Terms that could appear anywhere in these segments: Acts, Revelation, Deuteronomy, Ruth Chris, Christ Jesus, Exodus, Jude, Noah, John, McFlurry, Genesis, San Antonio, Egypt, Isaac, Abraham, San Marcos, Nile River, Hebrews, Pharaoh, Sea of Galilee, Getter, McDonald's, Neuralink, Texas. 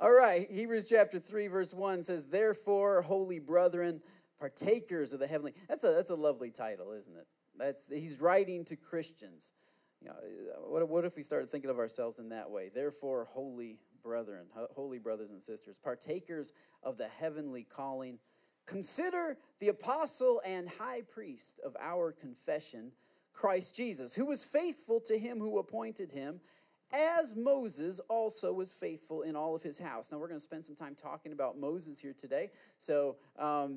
All right, Hebrews chapter 3, verse 1 says, "Therefore, holy brethren, partakers of the heavenly..." That's a lovely title, isn't it? He's writing to Christians. You know, what if we started thinking of ourselves in that way? Therefore, holy brethren, holy brothers and sisters, partakers of the heavenly calling, consider the apostle and high priest of our confession, Christ Jesus, who was faithful to him who appointed him, as Moses also was faithful in all of his house. Now, we're going to spend some time talking about Moses here today. So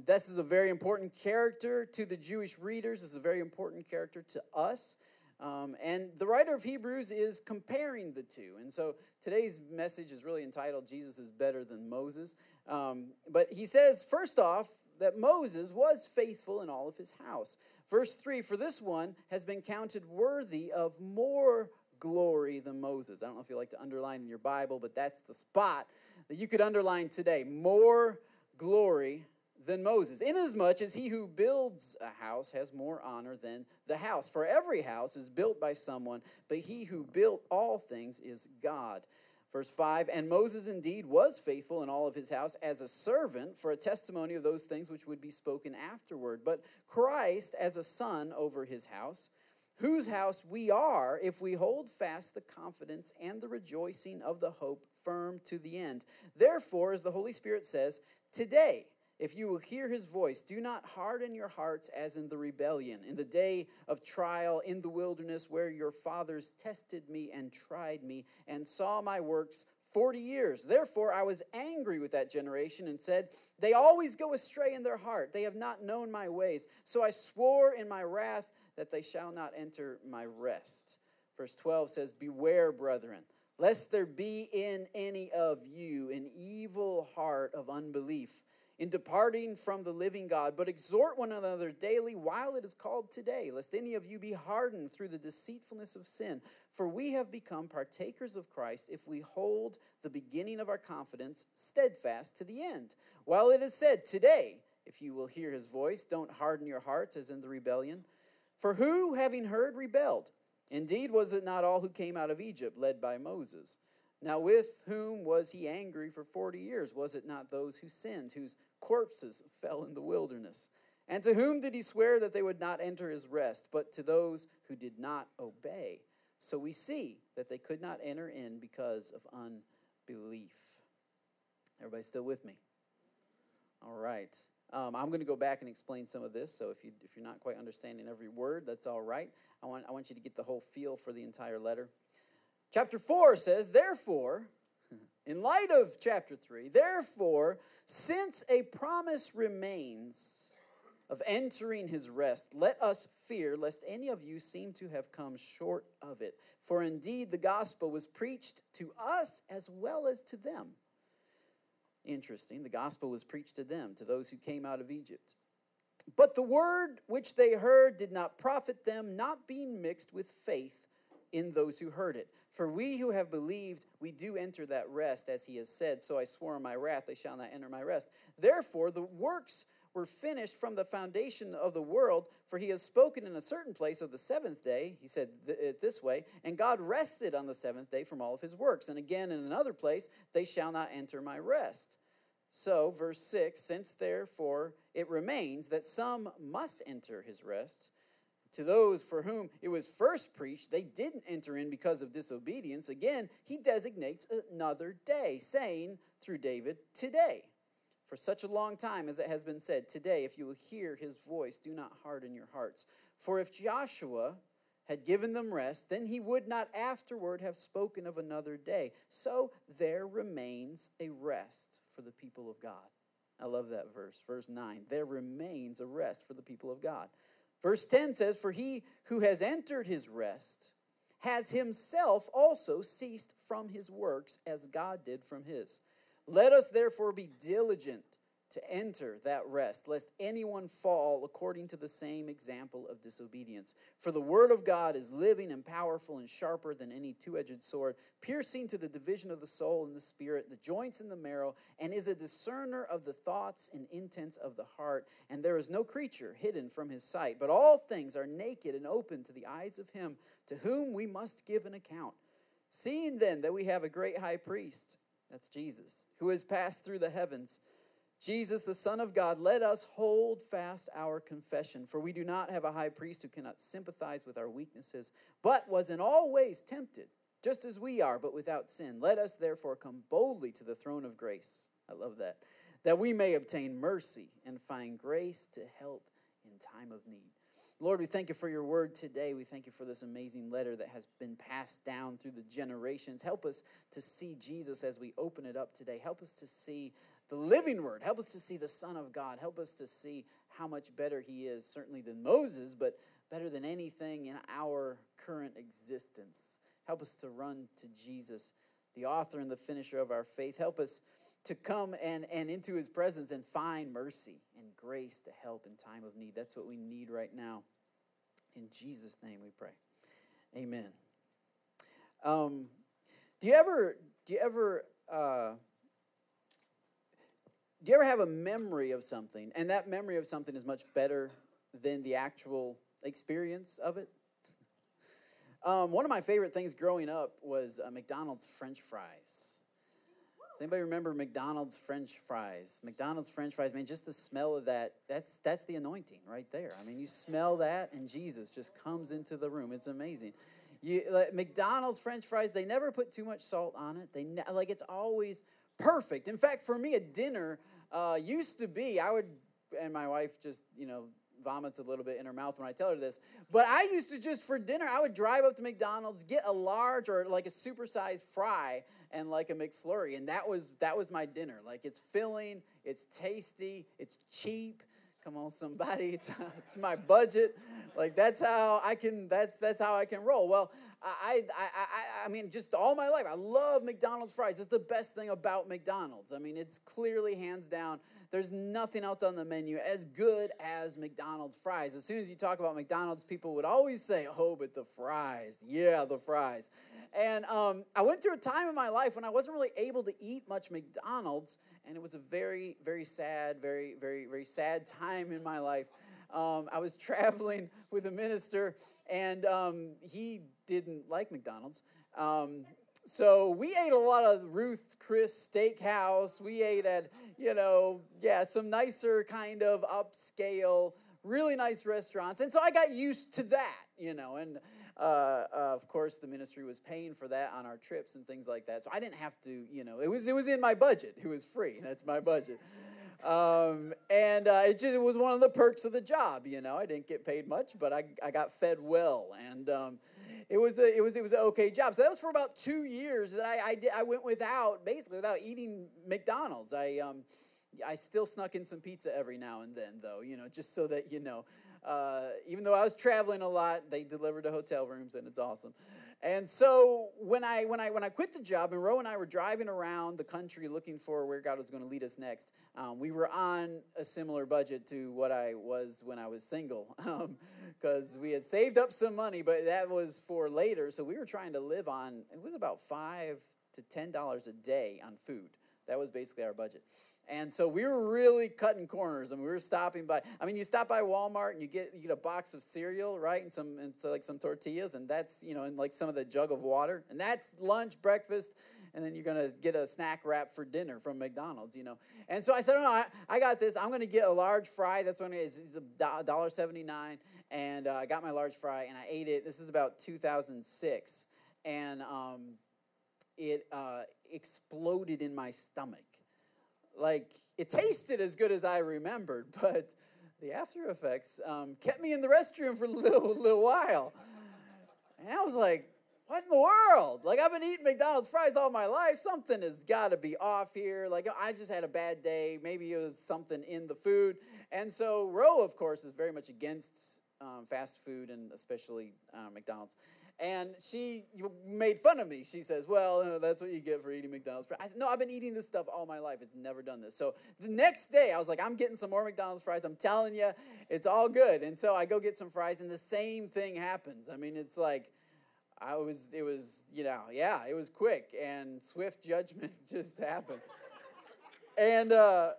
this is a very important character to the Jewish readers. It's a very important character to us. And the writer of Hebrews is comparing the two. And so today's message is really entitled, "Jesus is Better Than Moses." But he says, first off, that Moses was faithful in all of his house. Verse 3, "For this one has been counted worthy of more glory than Moses." I don't know if you like to underline in your Bible, but that's the spot that you could underline today. More glory than Moses. "Inasmuch as he who builds a house has more honor than the house. For every house is built by someone, but he who built all things is God." Verse 5, "And Moses indeed was faithful in all of his house as a servant for a testimony of those things which would be spoken afterward. But Christ as a son over his house, whose house we are, if we hold fast the confidence and the rejoicing of the hope firm to the end. Therefore, as the Holy Spirit says, today, if you will hear his voice, do not harden your hearts as in the rebellion, in the day of trial in the wilderness, where your fathers tested me and tried me and saw my works 40 years. Therefore, I was angry with that generation and said, they always go astray in their heart. They have not known my ways. So I swore in my wrath that they shall not enter my rest." Verse 12 says, "Beware, brethren, lest there be in any of you an evil heart of unbelief in departing from the living God, but exhort one another daily while it is called today, lest any of you be hardened through the deceitfulness of sin. For we have become partakers of Christ if we hold the beginning of our confidence steadfast to the end. While it is said, today, if you will hear his voice, don't harden your hearts as in the rebellion. For who, having heard, rebelled? Indeed, was it not all who came out of Egypt, led by Moses? Now with whom was he angry for 40 years? Was it not those who sinned, whose corpses fell in the wilderness? And to whom did he swear that they would not enter his rest, but to those who did not obey? So we see that they could not enter in because of unbelief." Everybody still with me? All right. I'm going to go back and explain some of this, so if you're not quite understanding every word, that's all right. I want you to get the whole feel for the entire letter. Chapter 4 says, "Therefore," in light of chapter 3, "Therefore, since a promise remains of entering his rest, let us fear lest any of you seem to have come short of it. For indeed the gospel was preached to us as well as to them." Interesting. The gospel was preached to them, to those who came out of Egypt. "But the word which they heard did not profit them, not being mixed with faith in those who heard it. For we who have believed, we do enter that rest, as he has said, so I swore in my wrath, they shall not enter my rest. Therefore, the works were finished from the foundation of the world, for he has spoken in a certain place of the seventh day," he said it this way, "and God rested on the seventh day from all of his works. And again, in another place, they shall not enter my rest." So, verse 6, "Since therefore it remains that some must enter his rest, to those for whom it was first preached, they didn't enter in because of disobedience. Again, he designates another day, saying through David, today. For such a long time as it has been said, today, if you will hear his voice, do not harden your hearts. For if Joshua had given them rest, then he would not afterward have spoken of another day. So there remains a rest for the people of God." I love that verse. Verse 9, "There remains a rest for the people of God." Verse 10 says, "For he who has entered his rest has himself also ceased from his works as God did from his. Let us therefore be diligent to enter that rest, lest anyone fall according to the same example of disobedience. For the word of God is living and powerful and sharper than any two-edged sword, piercing to the division of the soul and the spirit, the joints and the marrow, and is a discerner of the thoughts and intents of the heart. And there is no creature hidden from his sight, but all things are naked and open to the eyes of him to whom we must give an account. Seeing then that we have a great high priest That's Jesus, who has passed through the heavens. Jesus, the Son of God, let us hold fast our confession, for we do not have a high priest who cannot sympathize with our weaknesses, but was in all ways tempted, just as we are, but without sin. Let us therefore come boldly to the throne of grace. I love that we may obtain mercy and find grace to help in time of need. Lord, we thank you for your word today. We thank you for this amazing letter that has been passed down through the generations. Help us to see Jesus as we open it up today. Help us to see the living word. Help us to see the Son of God. Help us to see how much better he is, certainly than Moses, but better than anything in our current existence. Help us to run to Jesus, the author and the finisher of our faith. Help us to come and into his presence and find mercy and grace to help in time of need. That's what we need right now. In Jesus' name we pray. Amen. Do you ever have a memory of something, and that memory of something is much better than the actual experience of it? One of my favorite things growing up was McDonald's French fries. Does anybody remember McDonald's French fries? McDonald's French fries, man, just the smell of that, that's the anointing right there. I mean, you smell that, and Jesus just comes into the room. It's amazing. McDonald's French fries, they never put too much salt on it. It's always perfect. In fact, for me, a dinner used to be, and my wife just, vomits a little bit in her mouth when I tell her this, but I used to just, for dinner, I would drive up to McDonald's, get a large or like a supersized fry and like a McFlurry, and that was my dinner. Like, it's filling, it's tasty, it's cheap. Come on, somebody, it's my budget. Like, that's how I can roll. Well, I mean, just all my life, I love McDonald's fries. It's the best thing about McDonald's. I mean, it's clearly, hands down, there's nothing else on the menu as good as McDonald's fries. As soon as you talk about McDonald's, people would always say, oh, but the fries. Yeah, the fries. And I went through a time in my life when I wasn't really able to eat much McDonald's, and it was a very, very sad, very, very, very sad time in my life. I was traveling with a minister, and he didn't like McDonald's. So we ate a lot of Ruth Chris Steakhouse. We ate at, some nicer kind of upscale, really nice restaurants. And so I got used to that, and of course the ministry was paying for that on our trips and things like that. So I didn't have to, it was in my budget. It was free. That's my budget. It was one of the perks of the job, I didn't get paid much, but I got fed well, and it was an okay job. So that was for about 2 years that I went without eating McDonald's. I still snuck in some pizza every now and then, though, just so that even though I was traveling a lot, they delivered to hotel rooms, and it's awesome. And so when I quit the job, and Roe and I were driving around the country looking for where God was going to lead us next, we were on a similar budget to what I was when I was single, because we had saved up some money, but that was for later. So we were trying to live on, it was about $5 to $10 a day on food. That was basically our budget. And so we were really cutting corners, and we were stopping by. I mean, you stop by Walmart and you get a box of cereal, right, and some tortillas, and that's and like some of the jug of water, and that's lunch, breakfast, and then you're gonna get a snack wrap for dinner from McDonald's, And so I said, oh, no, I got this. I'm gonna get a large fry. That's when it's $1.79, and I got my large fry and I ate it. This is about 2006, and it exploded in my stomach. Like, it tasted as good as I remembered, but the after effects kept me in the restroom for a little while. And I was like, what in the world? Like, I've been eating McDonald's fries all my life. Something has got to be off here. Like, I just had a bad day. Maybe it was something in the food. And so Roe, of course, is very much against fast food, and especially McDonald's. And she made fun of me. She says, well, that's what you get for eating McDonald's fries. I said, no, I've been eating this stuff all my life. It's never done this. So the next day, I was like, I'm getting some more McDonald's fries. I'm telling you, it's all good. And so I go get some fries, and the same thing happens. I mean, it's like, it was quick, and swift judgment just happened. And I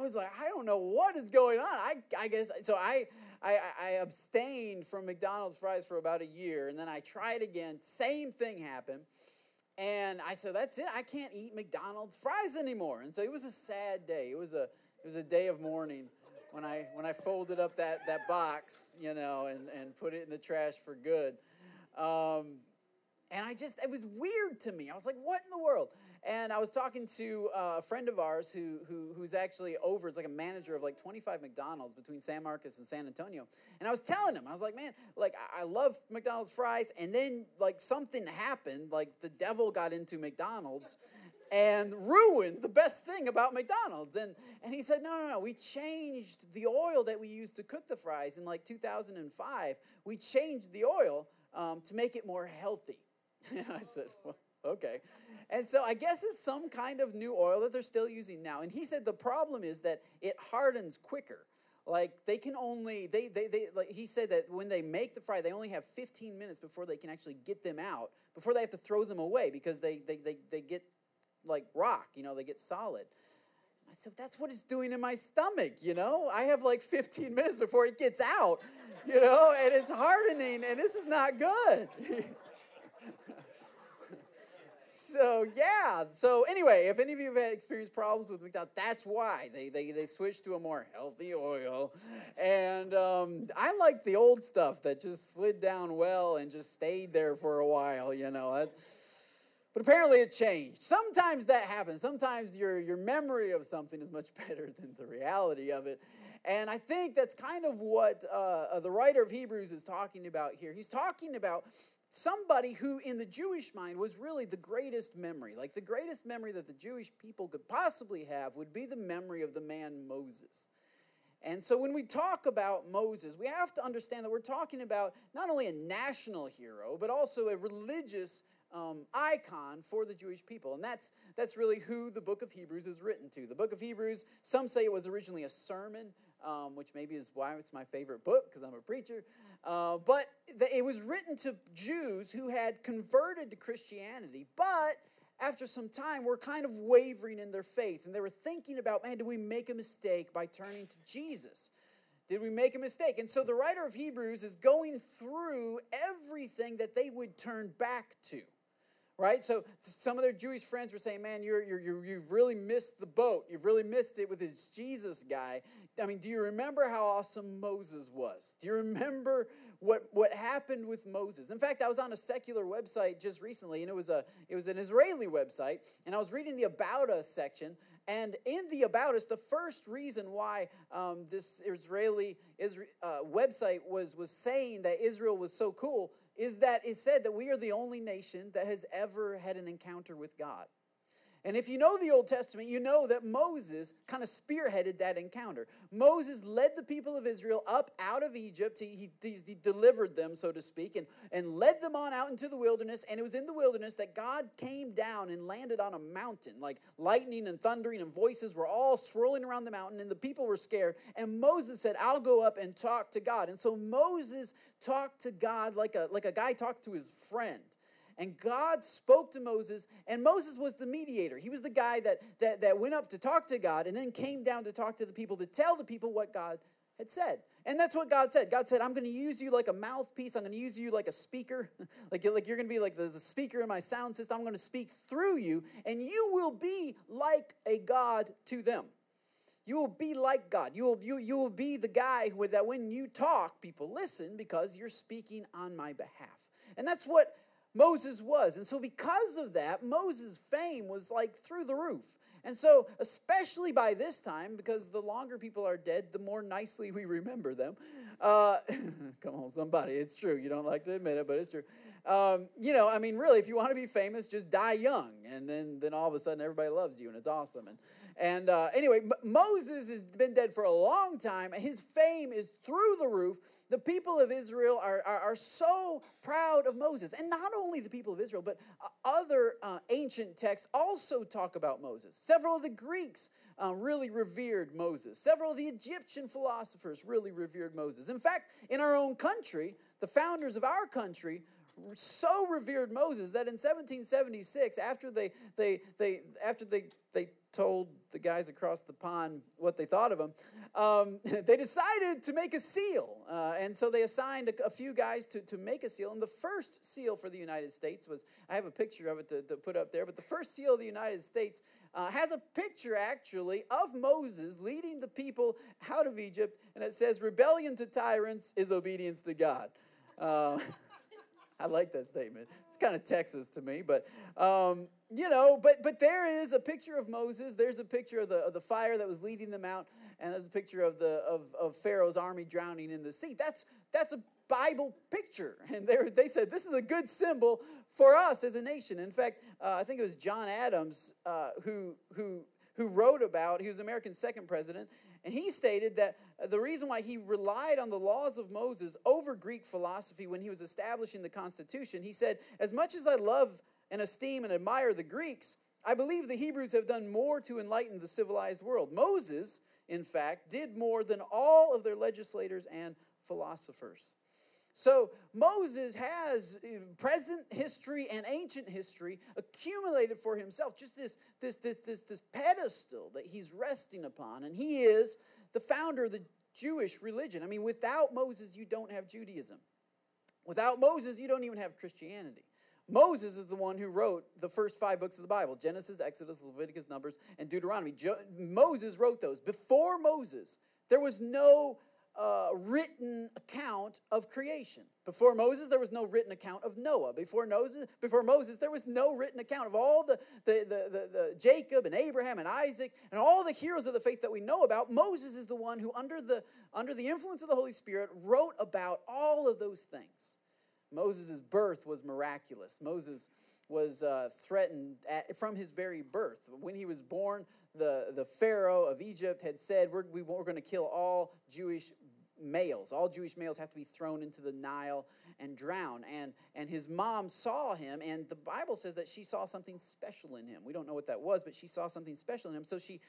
was like, I don't know what is going on. I abstained from McDonald's fries for about a year, and then I tried again. Same thing happened. And I said, that's it. I can't eat McDonald's fries anymore. And so it was a sad day. It was a day of mourning when I folded up that box, and put it in the trash for good. And it was weird to me. I was like, what in the world? And I was talking to a friend of ours who's actually it's like a manager of like 25 McDonald's between San Marcos and San Antonio. And I was telling him, I was like, man, like I love McDonald's fries. And then like something happened, like the devil got into McDonald's and ruined the best thing about McDonald's. And he said, no, we changed the oil that we used to cook the fries in like 2005. We changed the oil to make it more healthy. And I said, well, okay. And so I guess it's some kind of new oil that they're still using now. And he said the problem is that it hardens quicker. Like they can only, he said that when they make the fry, they only have 15 minutes before they can actually get them out, before they have to throw them away because they get like rock, they get solid. And I said, that's what it's doing in my stomach, I have like 15 minutes before it gets out, and it's hardening and this is not good. So anyway, if any of you have had experienced problems with McDonald's, that's why they switched to a more healthy oil. And I like the old stuff that just slid down well and just stayed there for a while, But apparently it changed. Sometimes that happens. Sometimes your memory of something is much better than the reality of it. And I think that's kind of what the writer of Hebrews is talking about here. He's talking about somebody who in the Jewish mind was really the greatest memory. Like the greatest memory that the Jewish people could possibly have would be the memory of the man Moses. And so when we talk about Moses, we have to understand that we're talking about not only a national hero, but also a religious icon for the Jewish people. And that's really who the book of Hebrews is written to. The book of Hebrews, some say it was originally a sermon, which maybe is why it's my favorite book, because I'm a preacher. But it was written to Jews who had converted to Christianity, but after some time were kind of wavering in their faith. And they were thinking about, man, did we make a mistake by turning to Jesus? Did we make a mistake? And so the writer of Hebrews is going through everything that they would turn back to. Right, so some of their Jewish friends were saying, "Man, you've really missed the boat. You've really missed it with this Jesus guy. I mean, do you remember how awesome Moses was? Do you remember what happened with Moses?" In fact, I was on a secular website just recently, and it was an Israeli website, and I was reading the About Us section, and in the About Us, the first reason why this Israeli website was saying that Israel was so cool is that it said that we are the only nation that has ever had an encounter with God. And if you know the Old Testament, you know that Moses kind of spearheaded that encounter. Moses led the people of Israel up out of Egypt. He delivered them, so to speak, and led them on out into the wilderness. And it was in the wilderness that God came down and landed on a mountain. Like lightning and thundering and voices were all swirling around the mountain. And the people were scared. And Moses said, I'll go up and talk to God. And so Moses talked to God like a guy talks to his friend. And God spoke to Moses, and Moses was the mediator. He was the guy that went up to talk to God and then came down to talk to the people, to tell the people what God had said. And that's what God said. God said, I'm going to use you like a mouthpiece. I'm going to use you like a speaker. like you're going to be like the speaker in my sound system. I'm going to speak through you, and you will be like a God to them. You will be like God. You will be the guy that when you talk, people listen because you're speaking on my behalf. And that's what Moses was. And so because of that, Moses' fame was like through the roof. And so especially by this time, because the longer people are dead, the more nicely we remember them. Come on, somebody. It's true. You don't like to admit it, but it's true. I mean, really, if you want to be famous, just die young. And then all of a sudden everybody loves you and it's awesome. And anyway, Moses has been dead for a long time. His fame is through the roof. The people of Israel are so proud of Moses. And not only the people of Israel, but other ancient texts also talk about Moses. Several of the Greeks really revered Moses. Several of the Egyptian philosophers really revered Moses. In fact, in our own country, the founders of our country so revered Moses that in 1776, after they told the guys across the pond what they thought of him, they decided to make a seal. And so they assigned a few guys to make a seal. And the first seal for the United States was, I have a picture of it to put up there, but the first seal of the United States has a picture, actually, of Moses leading the people out of Egypt. And it says, "Rebellion to tyrants is obedience to God." I like that statement. It's kind of Texas to me, but but there is a picture of Moses. There's a picture of the fire that was leading them out, and there's a picture of Pharaoh's army drowning in the sea. That's a Bible picture, and they said this is a good symbol for us as a nation. In fact, I think it was John Adams who wrote about. He was America's second president. And he stated that the reason why he relied on the laws of Moses over Greek philosophy when he was establishing the Constitution, he said, "As much as I love and esteem and admire the Greeks, I believe the Hebrews have done more to enlighten the civilized world. Moses, in fact, did more than all of their legislators and philosophers." So Moses has present history and ancient history accumulated for himself, just this pedestal that he's resting upon. And he is the founder of the Jewish religion. I mean, without Moses, you don't have Judaism. Without Moses, you don't even have Christianity. Moses is the one who wrote the first 5 books of the Bible, Genesis, Exodus, Leviticus, Numbers, and Deuteronomy. Moses wrote those. Before Moses, there was no written account of creation. Before Moses, there was no written account of Noah. Before Moses, there was no written account of all the Jacob and Abraham and Isaac and all the heroes of the faith that we know about. Moses is the one who, under the influence of the Holy Spirit, wrote about all of those things. Moses' birth was miraculous. Moses was threatened from his very birth. When he was born, the Pharaoh of Egypt had said, we're going to kill all Jewish males. All Jewish males have to be thrown into the Nile and drown. And his mom saw him, and the Bible says that she saw something special in him. We don't know what that was, but she saw something special in him. So she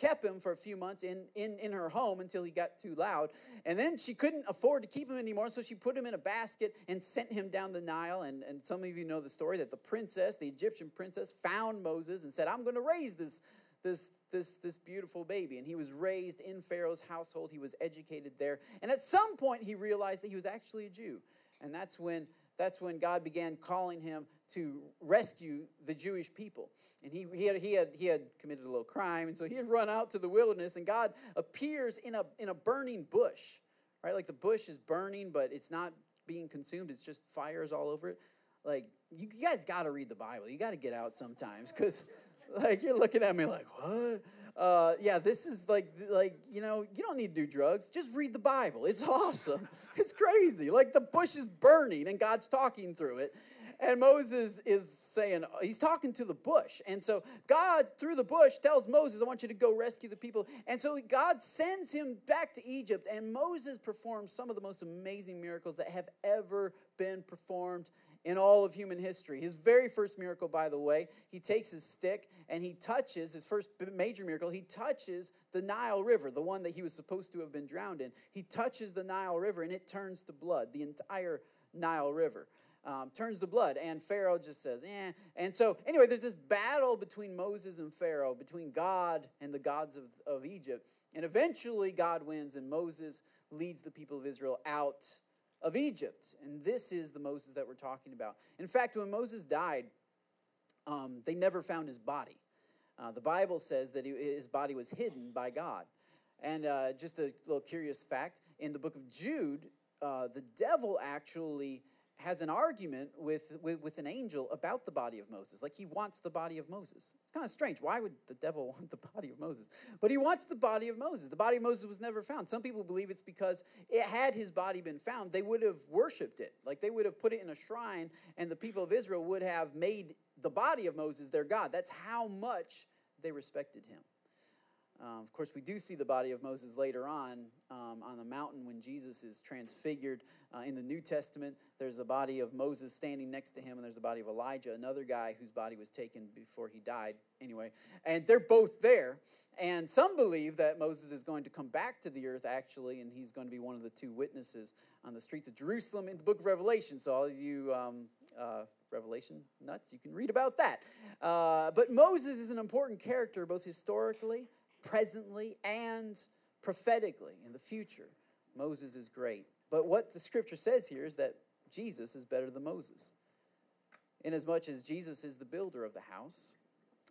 kept him for a few months in her home until he got too loud. And then she couldn't afford to keep him anymore, so she put him in a basket and sent him down the Nile. And some of you know the story that the Egyptian princess, found Moses and said, "I'm going to raise this beautiful baby." And he was raised in Pharaoh's household. He was educated there. And at some point, he realized that he was actually a Jew. And that's when God began calling him to rescue the Jewish people. And he had committed a little crime, and so he had run out to the wilderness. And God appears in a burning bush, right? Like the bush is burning, but it's not being consumed. It's just fires all over it. Like, you guys got to read the Bible. You got to get out sometimes, because like, you're looking at me like, what? This is like, you don't need to do drugs. Just read the Bible. It's awesome. It's crazy. Like, the bush is burning and God's talking through it. And Moses is saying, he's talking to the bush. And so God, through the bush, tells Moses, "I want you to go rescue the people." And so God sends him back to Egypt. And Moses performs some of the most amazing miracles that have ever been performed in all of human history. His very first miracle, by the way, he takes his stick and his first major miracle, he touches the Nile River, the one that he was supposed to have been drowned in. He touches the Nile River and it turns to blood. The entire Nile River turns to blood. And Pharaoh just says, eh. And so anyway, there's this battle between Moses and Pharaoh, between God and the gods of Egypt. And eventually God wins and Moses leads the people of Israel out of Egypt. And this is the Moses that we're talking about. In fact, when Moses died, they never found his body. The Bible says that his body was hidden by God. And just a little curious fact, in the book of Jude, the devil actually has an argument with an angel about the body of Moses. Like, he wants the body of Moses. It's kind of strange. Why would the devil want the body of Moses? But he wants the body of Moses. The body of Moses was never found. Some people believe it's because had his body been found, they would have worshipped it. Like, they would have put it in a shrine, and the people of Israel would have made the body of Moses their God. That's how much they respected him. Of course, we do see the body of Moses later on the mountain when Jesus is transfigured. In the New Testament, there's the body of Moses standing next to him, and there's the body of Elijah, another guy whose body was taken before he died anyway. And they're both there, and some believe that Moses is going to come back to the earth, actually, and he's going to be one of the two witnesses on the streets of Jerusalem in the book of Revelation. So all of you Revelation nuts. You can read about that. But Moses is an important character both historically, presently, and prophetically in the future. Moses is great. But what the scripture says here is that Jesus is better than Moses. Inasmuch as Jesus is the builder of the house,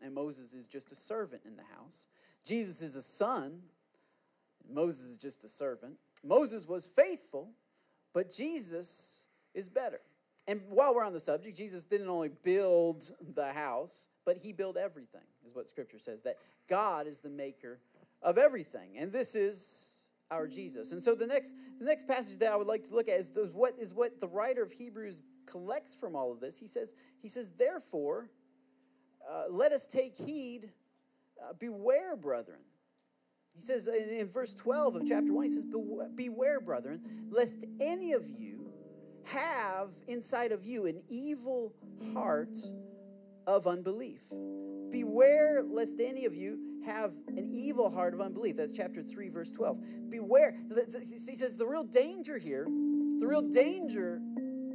and Moses is just a servant in the house. Jesus is a son. Moses is just a servant. Moses was faithful, but Jesus is better. And while we're on the subject, Jesus didn't only build the house, but he built everything, is what Scripture says, that God is the maker of everything. And this is our Jesus. And so the next passage that I would like to look at is what the writer of Hebrews collects from all of this. He says, therefore, let us take heed, beware, brethren. He says in verse 12 of chapter 1, he says, beware, brethren, lest any of you have inside of you an evil heart of unbelief. Beware, lest any of you have an evil heart of unbelief. That's chapter 3, verse 12. Beware. He says the real danger here, the real danger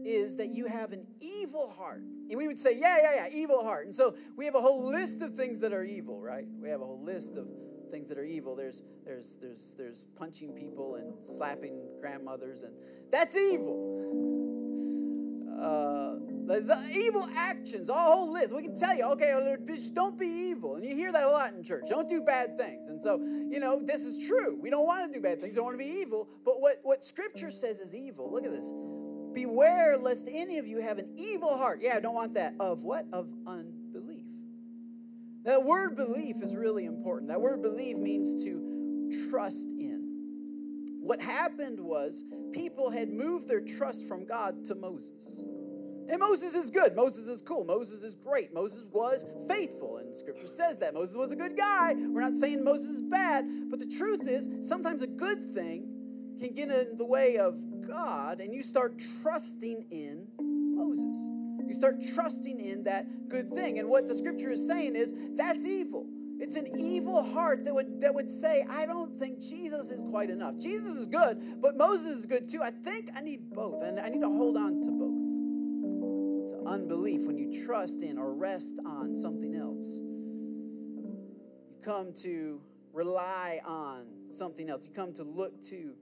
is that you have an evil heart. And we would say, yeah, evil heart. And so we have a whole list of things that are evil, right? We have a whole list of things that are evil. There's punching people and slapping grandmothers, and that's evil. The evil actions, a whole list. We can tell you, okay, don't be evil. And you hear that a lot in church. Don't do bad things. And so, this is true. We don't want to do bad things. We don't want to be evil. But what Scripture says is evil. Look at this. Beware lest any of you have an evil heart. Yeah, I don't want that. Of what? Of unbelief. That word belief is really important. That word believe means to trust in. What happened was people had moved their trust from God to Moses. And Moses is good. Moses is cool. Moses is great. Moses was faithful. And Scripture says that. Moses was a good guy. We're not saying Moses is bad. But the truth is, sometimes a good thing can get in the way of God, and you start trusting in Moses. You start trusting in that good thing. And what the scripture is saying is, that's evil. It's an evil heart that would say, I don't think Jesus is quite enough. Jesus is good, but Moses is good too. I think I need both, and I need to hold on to both. It's unbelief when you trust in or rest on something else. You come to rely on something else. You come to look to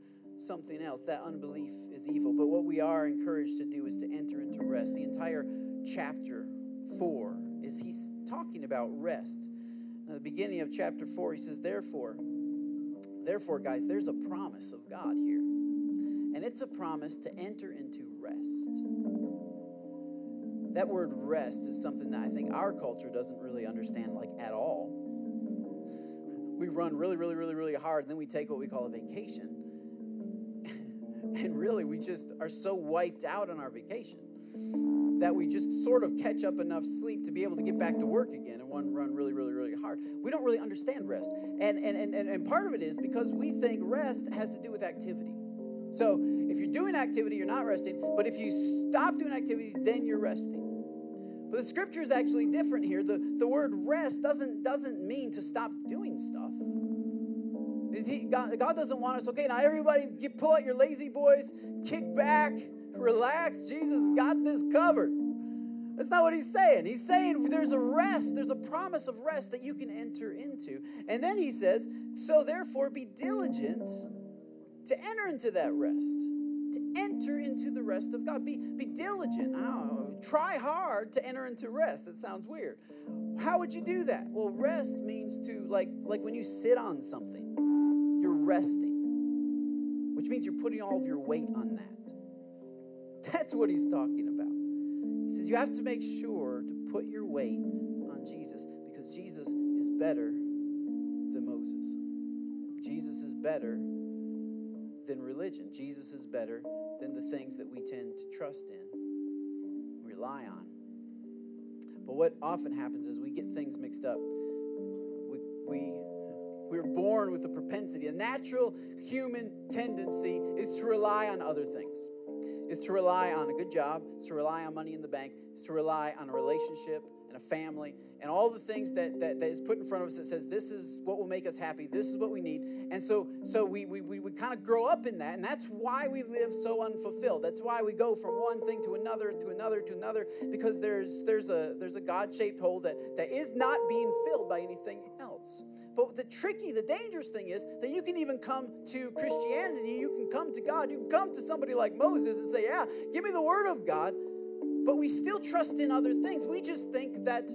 something else. That unbelief is evil. But what we are encouraged to do is to enter into rest. The entire chapter 4 is he's talking about rest. At the beginning of chapter 4, he says, Therefore, guys, there's a promise of God here. And it's a promise to enter into rest. That word rest is something that I think our culture doesn't really understand at all. We run really, really, really, really hard, and then we take what we call a vacation. And really, we just are so wiped out on our vacation that we just sort of catch up enough sleep to be able to get back to work again and run really, really, really hard. We don't really understand rest. And part of it is because we think rest has to do with activity. So if you're doing activity, you're not resting. But if you stop doing activity, then you're resting. But the scripture is actually different here. The word rest doesn't mean to stop doing stuff. God doesn't want us, okay, now everybody, you pull out your lazy boys, kick back, relax. Jesus got this covered. That's not what he's saying. He's saying there's a rest, there's a promise of rest that you can enter into. And then he says, so therefore be diligent to enter into that rest, to enter into the rest of God. Be diligent. Try hard to enter into rest. That sounds weird. How would you do that? Well, rest means to, like when you sit on something. You're resting, which means you're putting all of your weight on that. That's what he's talking about. He says you have to make sure to put your weight on Jesus because Jesus is better than Moses. Jesus is better than religion. Jesus is better than the things that we tend to trust in, rely on. But what often happens is we get things mixed up. We're born with a propensity. A natural human tendency is to rely on other things. It's to rely on a good job. It's to rely on money in the bank. It's to rely on a relationship, and a family and all the things that is put in front of us that says this is what will make us happy, this is what we need. And so we kind of grow up in that, and that's why we live so unfulfilled. That's why we go from one thing to another, to another, to another, because there's a God-shaped hole that is not being filled by anything else. But the dangerous thing is that you can even come to Christianity, you can come to God, you can come to somebody like Moses and say, yeah, give me the word of God, but we still trust in other things. We just think that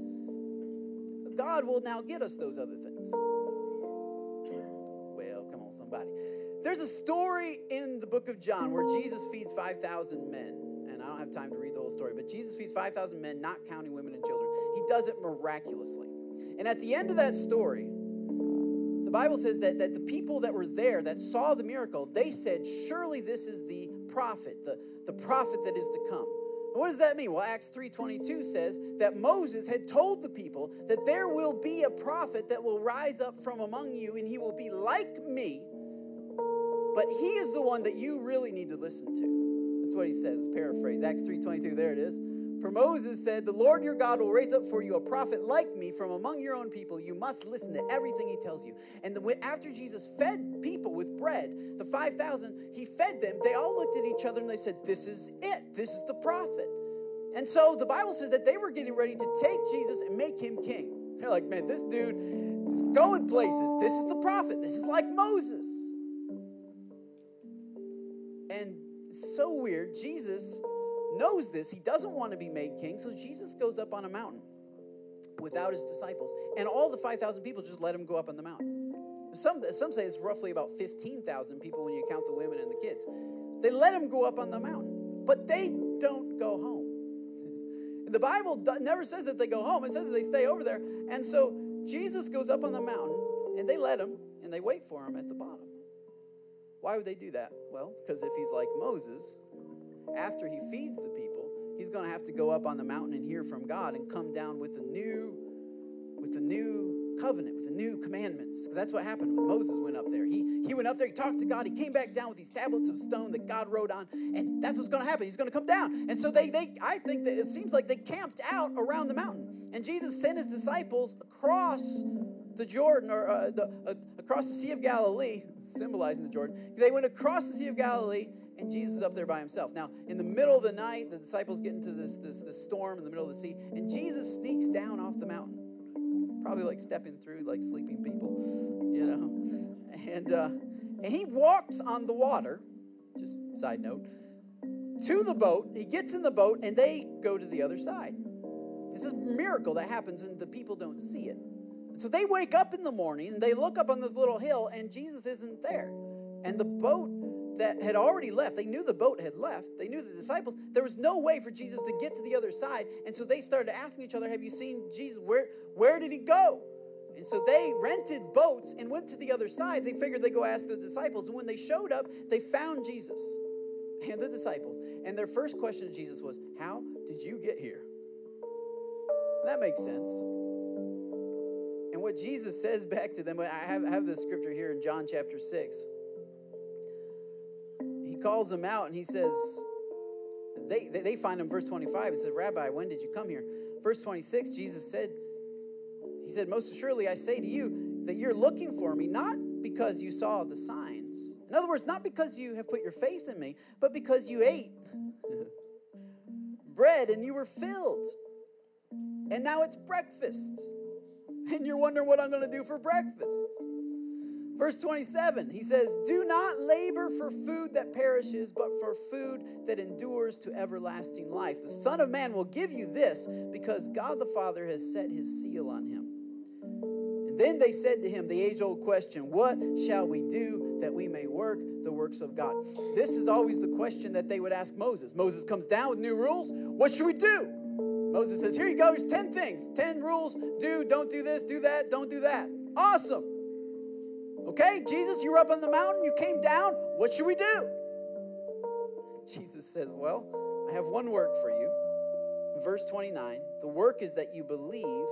God will now get us those other things. Well, come on, somebody. There's a story in the book of John where Jesus feeds 5,000 men. And I don't have time to read the whole story, but Jesus feeds 5,000 men, not counting women and children. He does it miraculously. And at the end of that story, the Bible says that the people that were there that saw the miracle, they said, surely this is the prophet, the prophet that is to come. And what does that mean? Well, Acts 3:22 says that Moses had told the people that there will be a prophet that will rise up from among you, and he will be like me, but he is the one that you really need to listen to. That's what he says, paraphrase. Acts 3:22, there it is. For Moses said, the Lord your God will raise up for you a prophet like me from among your own people. You must listen to everything he tells you. And after Jesus fed people with bread, the 5,000, he fed them. They all looked at each other and they said, this is it. This is the prophet. And so the Bible says that they were getting ready to take Jesus and make him king. They're like, man, this dude is going places. This is the prophet. This is like Moses. And so weird, Jesus knows this. He doesn't want to be made king, so Jesus goes up on a mountain without his disciples, and all the 5,000 people just let him go up on the mountain. Some say it's roughly about 15,000 people when you count the women and the kids. They let him go up on the mountain, but they don't go home. The Bible never says that they go home. It says that they stay over there. And so Jesus goes up on the mountain, and they let him, and they wait for him at the bottom. Why would they do that? Well, because if he's like Moses, after he feeds the people, he's going to have to go up on the mountain and hear from God and come down with a new covenant, with the new commandments. Because that's what happened when Moses went up there. He went up there, he talked to God, he came back down with these tablets of stone that God wrote on, and that's what's going to happen. He's going to come down. And so I think that it seems like they camped out around the mountain. And Jesus sent his disciples across the Jordan, or across the Sea of Galilee, symbolizing the Jordan. They went across the Sea of Galilee, and Jesus is up there by himself. Now, in the middle of the night, the disciples get into this storm in the middle of the sea, and Jesus sneaks down off the mountain, probably like stepping through like sleeping people, you know. And he walks on the water, just side note, to the boat. He gets in the boat, and they go to the other side. This is a miracle that happens, and the people don't see it. And so they wake up in the morning, and they look up on this little hill, and Jesus isn't there. And the boat that had already left. They knew the boat had left. They knew the disciples. There was no way for Jesus to get to the other side. And so they started asking each other, have you seen Jesus? Where did he go? And so they rented boats and went to the other side. They figured they'd go ask the disciples. And when they showed up, they found Jesus and the disciples. And their first question to Jesus was, how did you get here? That makes sense. And what Jesus says back to them, I have this scripture here in John chapter 6. He calls them out, and he says, they find him, verse 25. He said, Rabbi, when did you come here? Verse 26, Jesus said, he said, most assuredly I say to you that you're looking for me, not because you saw the signs. In other words, not because you have put your faith in me, but because you ate bread and you were filled. And now it's breakfast. And you're wondering what I'm going to do for breakfast. Verse 27, he says, do not labor for food that perishes, but for food that endures to everlasting life. The Son of Man will give you this, because God the Father has set his seal on him. And then they said to him the age-old question, what shall we do that we may work the works of God? This is always the question that they would ask Moses. Moses comes down with new rules. What should we do? Moses says, here you go, here's 10 things, 10 rules. Do, don't do this, do that, don't do that. Awesome. Okay, Jesus, you were up on the mountain. You came down. What should we do? Jesus says, well, I have one work for you. Verse 29, the work is that you believe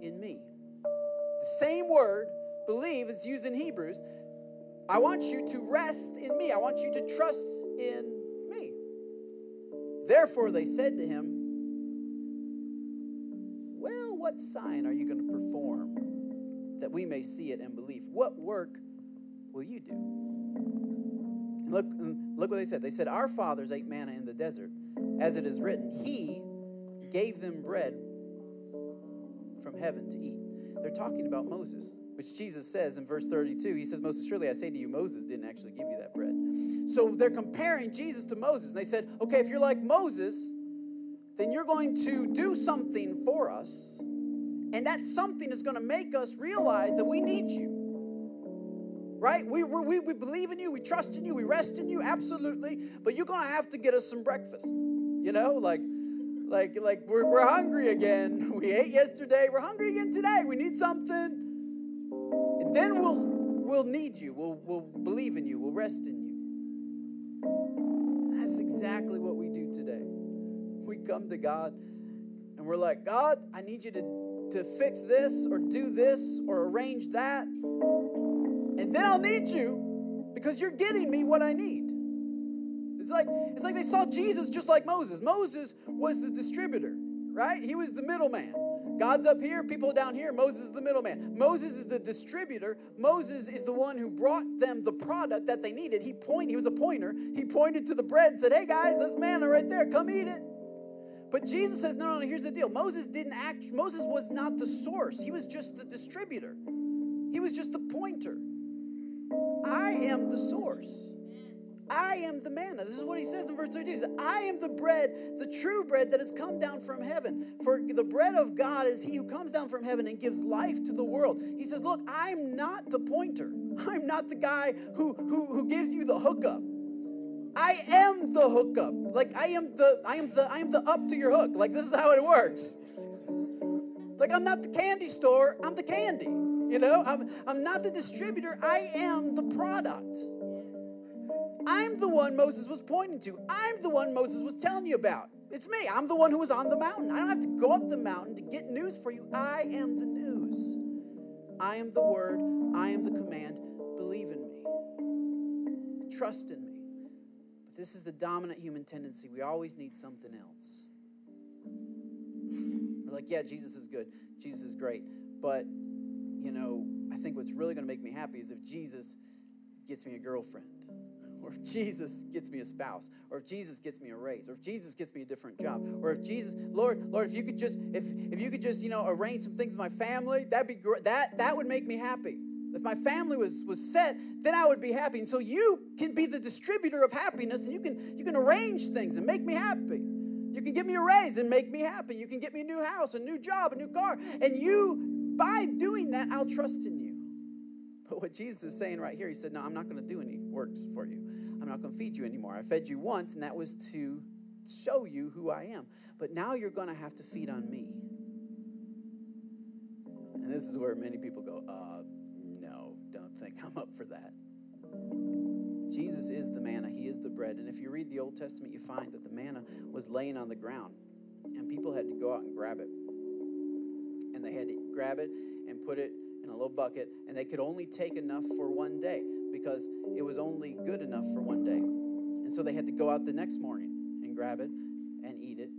in me. The same word, believe, is used in Hebrews. I want you to rest in me. I want you to trust in me. Therefore, they said to him, what sign are you going to perform that we may see it and believe? What work will you do? And look what they said. They said, our fathers ate manna in the desert. As it is written, he gave them bread from heaven to eat. They're talking about Moses, which Jesus says in verse 32. He says, Moses, surely I say to you, Moses didn't actually give you that bread. So they're comparing Jesus to Moses. And they said, okay, if you're like Moses, then you're going to do something for us. And that something is going to make us realize that we need you. Right? We believe in you. We trust in you. We rest in you. Absolutely. But you're going to have to get us some breakfast. You know, like we're hungry again. We ate yesterday. We're hungry again today. We need something. And then we'll need you. We'll believe in you. We'll rest in you. That's exactly what we do today. We come to God and we're like, God, I need you to fix this or do this or arrange that. And then I'll need you because you're getting me what I need. It's like they saw Jesus just like Moses. Moses was the distributor, right? He was the middleman. God's up here, people down here. Moses is the middleman. Moses is the distributor. Moses is the one who brought them the product that they needed. He was a pointer. He pointed to the bread and said, hey guys, that's manna right there. Come eat it. But Jesus says, no, here's the deal. Moses was not the source. He was just the distributor. He was just the pointer. I am the source. I am the manna. This is what he says in verse 32. I am the bread, the true bread that has come down from heaven. For the bread of God is he who comes down from heaven and gives life to the world. He says, look, I'm not the pointer. I'm not the guy who gives you the hookup. I am the hookup. Like I am the up to your hook. Like this is how it works. Like I'm not the candy store, I'm the candy. You know, I'm not the distributor, I am the product. I'm the one Moses was pointing to. I'm the one Moses was telling you about. It's me. I'm the one who was on the mountain. I don't have to go up the mountain to get news for you. I am the news. I am the word. I am the command. Believe in me. Trust in me. But this is the dominant human tendency. We always need something else. We're like, yeah, Jesus is good. Jesus is great. But, you know, I think what's really going to make me happy is if Jesus gets me a girlfriend. Or if Jesus gets me a spouse, or if Jesus gets me a raise, or if Jesus gets me a different job, or if Jesus, Lord, if you could just, you know, arrange some things in my family, that'd be great. That would make me happy. If my family was set, then I would be happy. And so you can be the distributor of happiness, and you can arrange things and make me happy. You can give me a raise and make me happy. You can get me a new house, a new job, a new car. And you, by doing that, I'll trust in you. But what Jesus is saying right here, he said, no, I'm not going to do any works for you. I'm not going to feed you anymore. I fed you once, and that was to show you who I am. But now you're going to have to feed on me. And this is where many people go, no, don't think I'm up for that. Jesus is the manna. He is the bread. And if you read the Old Testament, you find that the manna was laying on the ground, and people had to go out and grab it. And they had to grab it and put it in a little bucket, and they could only take enough for one day because it was only good enough for one day. And so they had to go out the next morning and grab it and eat it.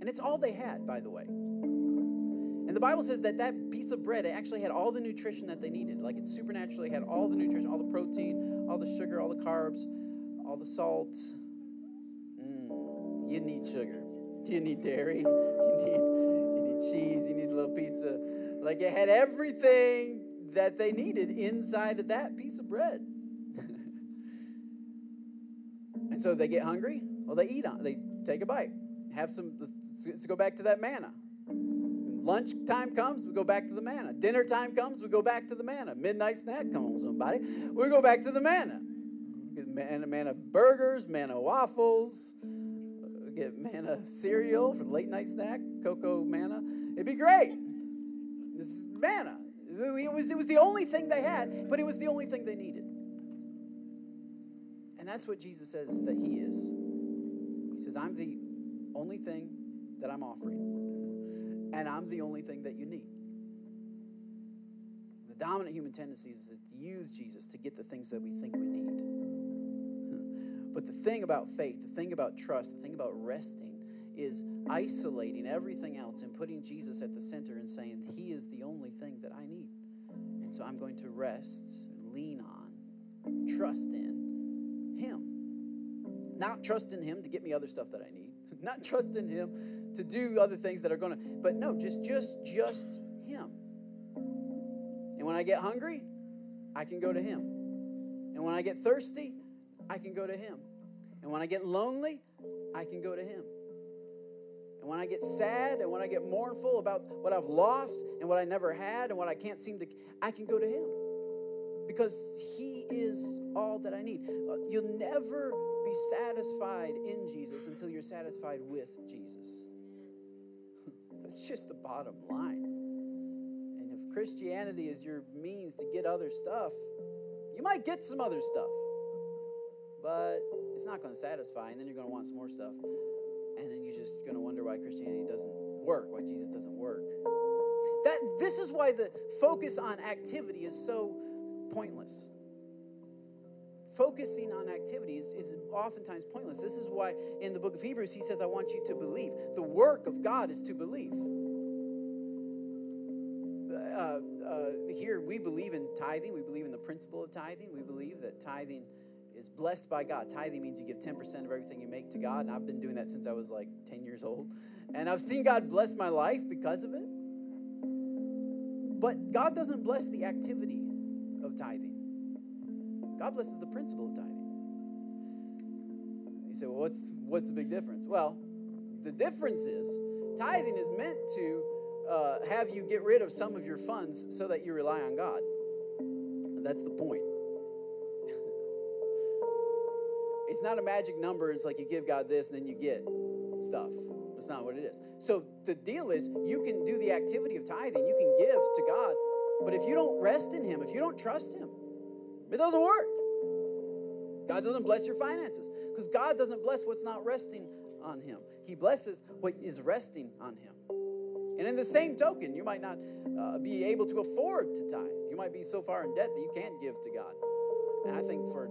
And it's all they had, by the way. And the Bible says that piece of bread, it actually had all the nutrition that they needed. Like it supernaturally had all the nutrition, all the protein, all the sugar, all the carbs, all the salt. You need sugar. You need dairy. You need cheese. You need a little pizza. Like it had everything that they needed inside of that piece of bread. And so they get hungry. Well, they eat on. They take a bite. Have some. Let's go back to that manna. Lunch time comes, we go back to the manna. Dinner time comes, we go back to the manna. Midnight snack, come on somebody. We go back to the manna. We get manna burgers, manna waffles. We get manna cereal for the late night snack. Cocoa manna. It'd be great. This is manna. It was the only thing they had, but it was the only thing they needed. And that's what Jesus says that he is. He says, I'm the only thing that I'm offering, and I'm the only thing that you need. The dominant human tendency is to use Jesus to get the things that we think we need. But the thing about faith, the thing about trust, the thing about resting is isolating everything else and putting Jesus at the center and saying, he is the only thing that I need. And so I'm going to rest, lean on, trust in him. Not trust in him to get me other stuff that I need. Not trust in him to do other things that are going to, but no, just him. And when I get hungry, I can go to him. And when I get thirsty, I can go to him. And when I get lonely, I can go to him. And when I get sad and when I get mournful about what I've lost and what I never had and what I can't seem to, I can go to him. Because he is all that I need. You'll never be satisfied in Jesus until you're satisfied with Jesus. That's just the bottom line. And if Christianity is your means to get other stuff, you might get some other stuff, but it's not going to satisfy, and then you're going to want some more stuff. And then you're just going to wonder why Christianity doesn't work, why Jesus doesn't work. This is why the focus on activity is so pointless. Focusing on activities is oftentimes pointless. This is why in the book of Hebrews, he says, I want you to believe. The work of God is to believe. Here, we believe in tithing. We believe in the principle of tithing. We believe that tithing is blessed by God. Tithing means you give 10% of everything you make to God, and I've been doing that since I was like 10 years old. And I've seen God bless my life because of it. But God doesn't bless the activity of tithing. God blesses the principle of tithing. You say, well, what's the big difference? Well, the difference is tithing is meant to have you get rid of some of your funds so that you rely on God. That's the point. It's not a magic number. It's like you give God this and then you get stuff. That's not what it is. So the deal is you can do the activity of tithing. You can give to God. But if you don't rest in him, if you don't trust him, it doesn't work. God doesn't bless your finances because God doesn't bless what's not resting on him. He blesses what is resting on him. And in the same token, you might not be able to afford to tithe. You might be so far in debt that you can't give to God. And I think for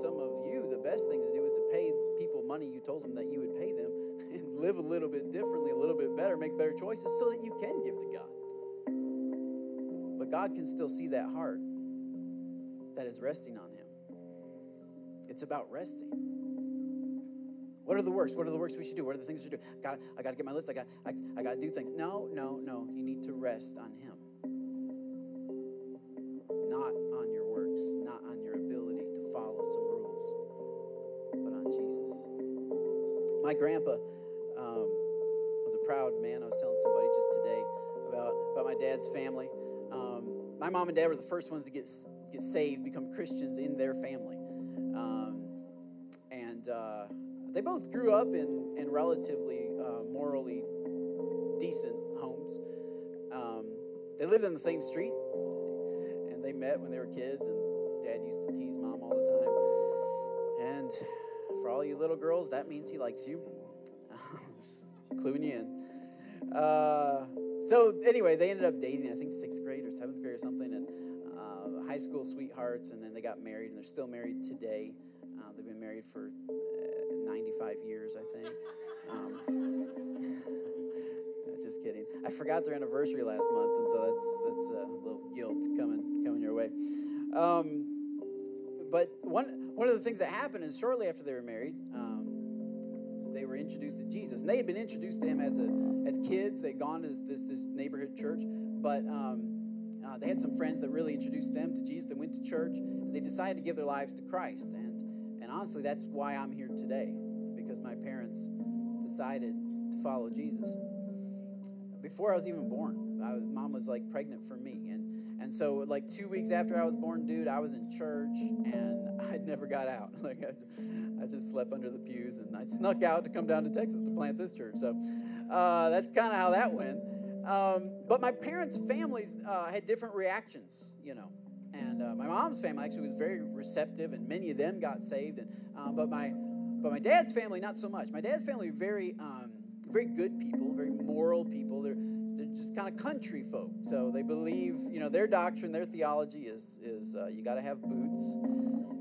some of you, the best thing to do is to pay people money you told them that you would pay them and live a little bit differently, a little bit better, make better choices so that you can give to God. But God can still see that heart that is resting on him. It's about resting. What are the works? What are the works we should do? What are the things we should do? I got to get my list. I got to do things. No. You need to rest on him. Not on your works, not on your ability to follow some rules, but on Jesus. My grandpa was a proud man. I was telling somebody just today about my dad's family. My mom and dad were the first ones to get saved, become Christians in their family. They both grew up in relatively morally decent homes. They lived in the same street. They met when they were kids, and Dad used to tease Mom all the time. And for all you little girls, that means he likes you. Just cluing you in. So anyway, they ended up dating, I think, 6th grade or 7th grade or something, and high school sweethearts, and then they got married, and they're still married today. They've been married for 95 years, I think. Just kidding. I forgot their anniversary last month, and so that's a little guilt coming your way. But one of the things that happened is shortly after they were married, they were introduced to Jesus, and they had been introduced to him as kids. They'd gone to this neighborhood church, but they had some friends that really introduced them to Jesus. They went to church, and they decided to give their lives to Christ. And honestly, that's why I'm here today, because my parents decided to follow Jesus. Before I was even born, Mom was like pregnant for me, and so like 2 weeks after I was born, dude, I was in church and I never got out. Like I just slept under the pews and I snuck out to come down to Texas to plant this church. So that's kind of how that went. But my parents' families had different reactions, you know. And my mom's family actually was very receptive, and many of them got saved. And but my dad's family not so much. My dad's family very good people, very moral people. They're just kind of country folk. So they believe, you know, their doctrine, their theology is you got to have boots,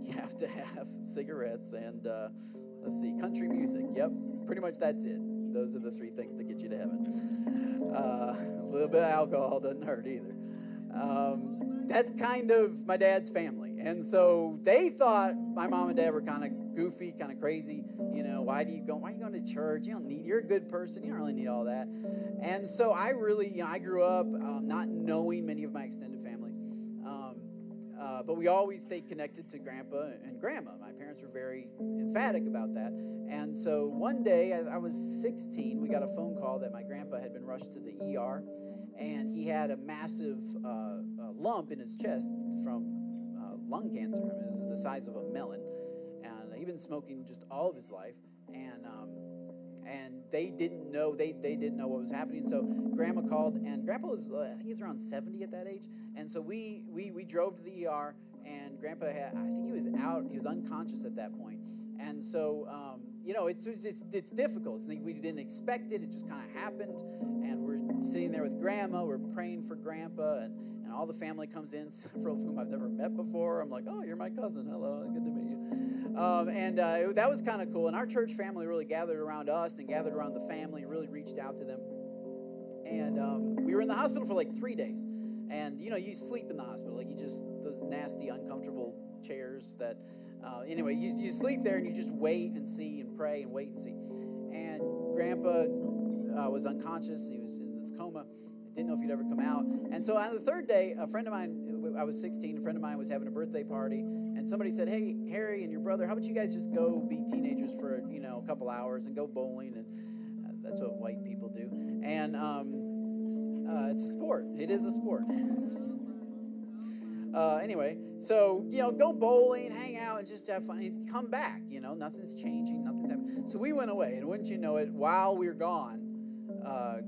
you have to have cigarettes, and let's see, country music. Yep, pretty much that's it. Those are the three things to get you to heaven. A little bit of alcohol doesn't hurt either. That's kind of my dad's family. And so they thought my mom and dad were kind of goofy, kind of crazy. You know, why are you going to church? You're a good person. You don't really need all that. And so I really, I grew up not knowing many of my extended family. But we always stayed connected to Grandpa and Grandma. My parents were very emphatic about that. And so one day, I was 16, we got a phone call that my grandpa had been rushed to the ER, and he had a massive lump in his chest from lung cancer. I mean, it was the size of a melon. And he'd been smoking just all of his life, and they didn't know what was happening. So Grandma called, and Grandpa was he's around 70 at that age. And so we drove to the ER, and Grandpa had, I think he was out, he was unconscious at that point. And so it's difficult. We didn't expect it; it just kind of happened. And we're sitting there with Grandma, we're praying for Grandpa, and all the family comes in, several of whom I've never met before. I'm like, "Oh, you're my cousin. Hello, good to meet you." That was kind of cool. And our church family really gathered around us and gathered around the family and really reached out to them. And we were in the hospital for like 3 days. And, you sleep in the hospital. Like, you just, those nasty, uncomfortable chairs that, anyway, you sleep there and you just wait and see and pray and wait and see. And Grandpa was unconscious. He was in this coma. I didn't know if he'd ever come out. And so on the third day, a friend of mine, I was 16, a friend of mine was having a birthday party. And somebody said, "Hey, Harry and your brother, how about you guys just go be teenagers for, a couple hours and go bowling?" And that's what white people do. And it's a sport. It is a sport. Anyway, so, go bowling, hang out, and just have fun. And come back, nothing's changing, nothing's happening. So we went away, and wouldn't you know it, while we were gone,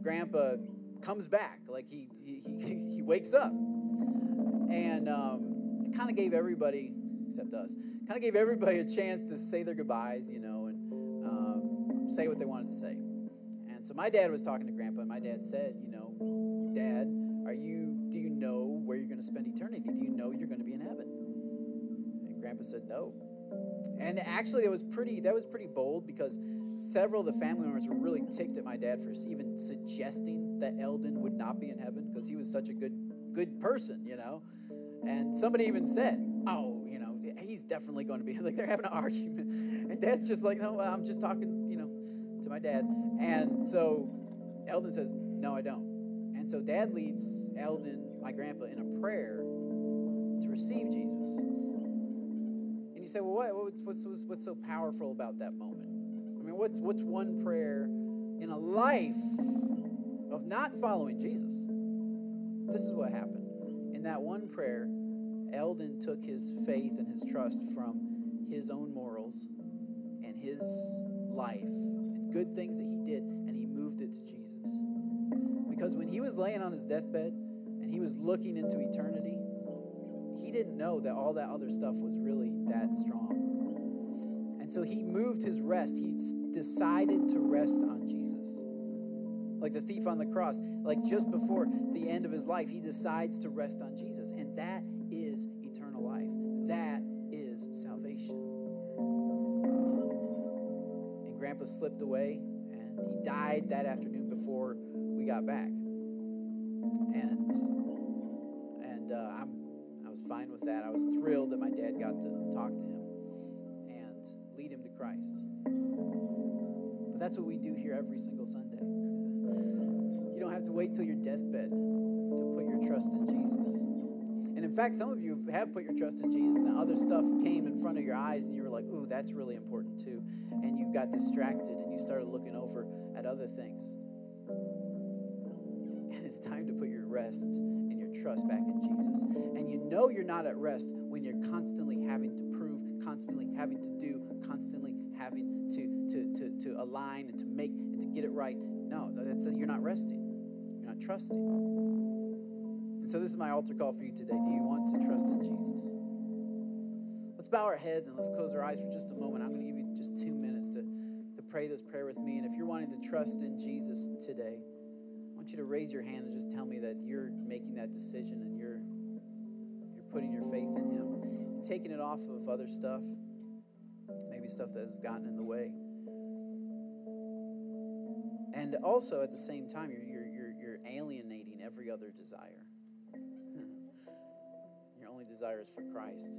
Grandpa comes back. Like, he wakes up. And it kind of gave everybody... except us, kind of gave everybody a chance to say their goodbyes, and say what they wanted to say. And so my dad was talking to Grandpa, and my dad said, "Dad, do you know where you're going to spend eternity? Do you know you're going to be in heaven?" And Grandpa said, "No." And actually, that was pretty bold, because several of the family members were really ticked at my dad for even suggesting that Eldon would not be in heaven, because he was such a good person, And somebody even said, "Oh, he's definitely going to be," like, they're having an argument. And Dad's just like, "No, I'm just talking, to my dad." And so Eldon says, "No, I don't." And so Dad leads Eldon, my grandpa, in a prayer to receive Jesus. And you say, "Well, what's so powerful about that moment? I mean, what's one prayer in a life of not following Jesus?" This is what happened. In that one prayer, Eldon took his faith and his trust from his own morals and his life and good things that he did, and he moved it to Jesus. Because when he was laying on his deathbed and he was looking into eternity, he didn't know that all that other stuff was really that strong. And so he moved his rest. He decided to rest on Jesus. Like the thief on the cross, like just before the end of his life, he decides to rest on Jesus. And that is eternal life. That is salvation. And Grandpa slipped away, and he died that afternoon before we got back. And I was fine with that. I was thrilled that my dad got to talk to him and lead him to Christ. But that's what we do here every single Sunday. You don't have to wait till your deathbed to put your trust in Jesus. And in fact, some of you have put your trust in Jesus, and other stuff came in front of your eyes, and you were like, "Ooh, that's really important too." And you got distracted, and you started looking over at other things. And it's time to put your rest and your trust back in Jesus. And you're not at rest when you're constantly having to prove, constantly having to do, constantly having to align and to make and to get it right. No, you're not resting. You're not trusting. And so this is my altar call for you today. Do you want to trust in Jesus? Let's bow our heads and let's close our eyes for just a moment. I'm going to give you just 2 minutes to pray this prayer with me. And if you're wanting to trust in Jesus today, I want you to raise your hand and just tell me that you're making that decision and you're putting your faith in him. You're taking it off of other stuff, maybe stuff that has gotten in the way. And also at the same time, you're alienating every other desire. Your only desire is for Christ.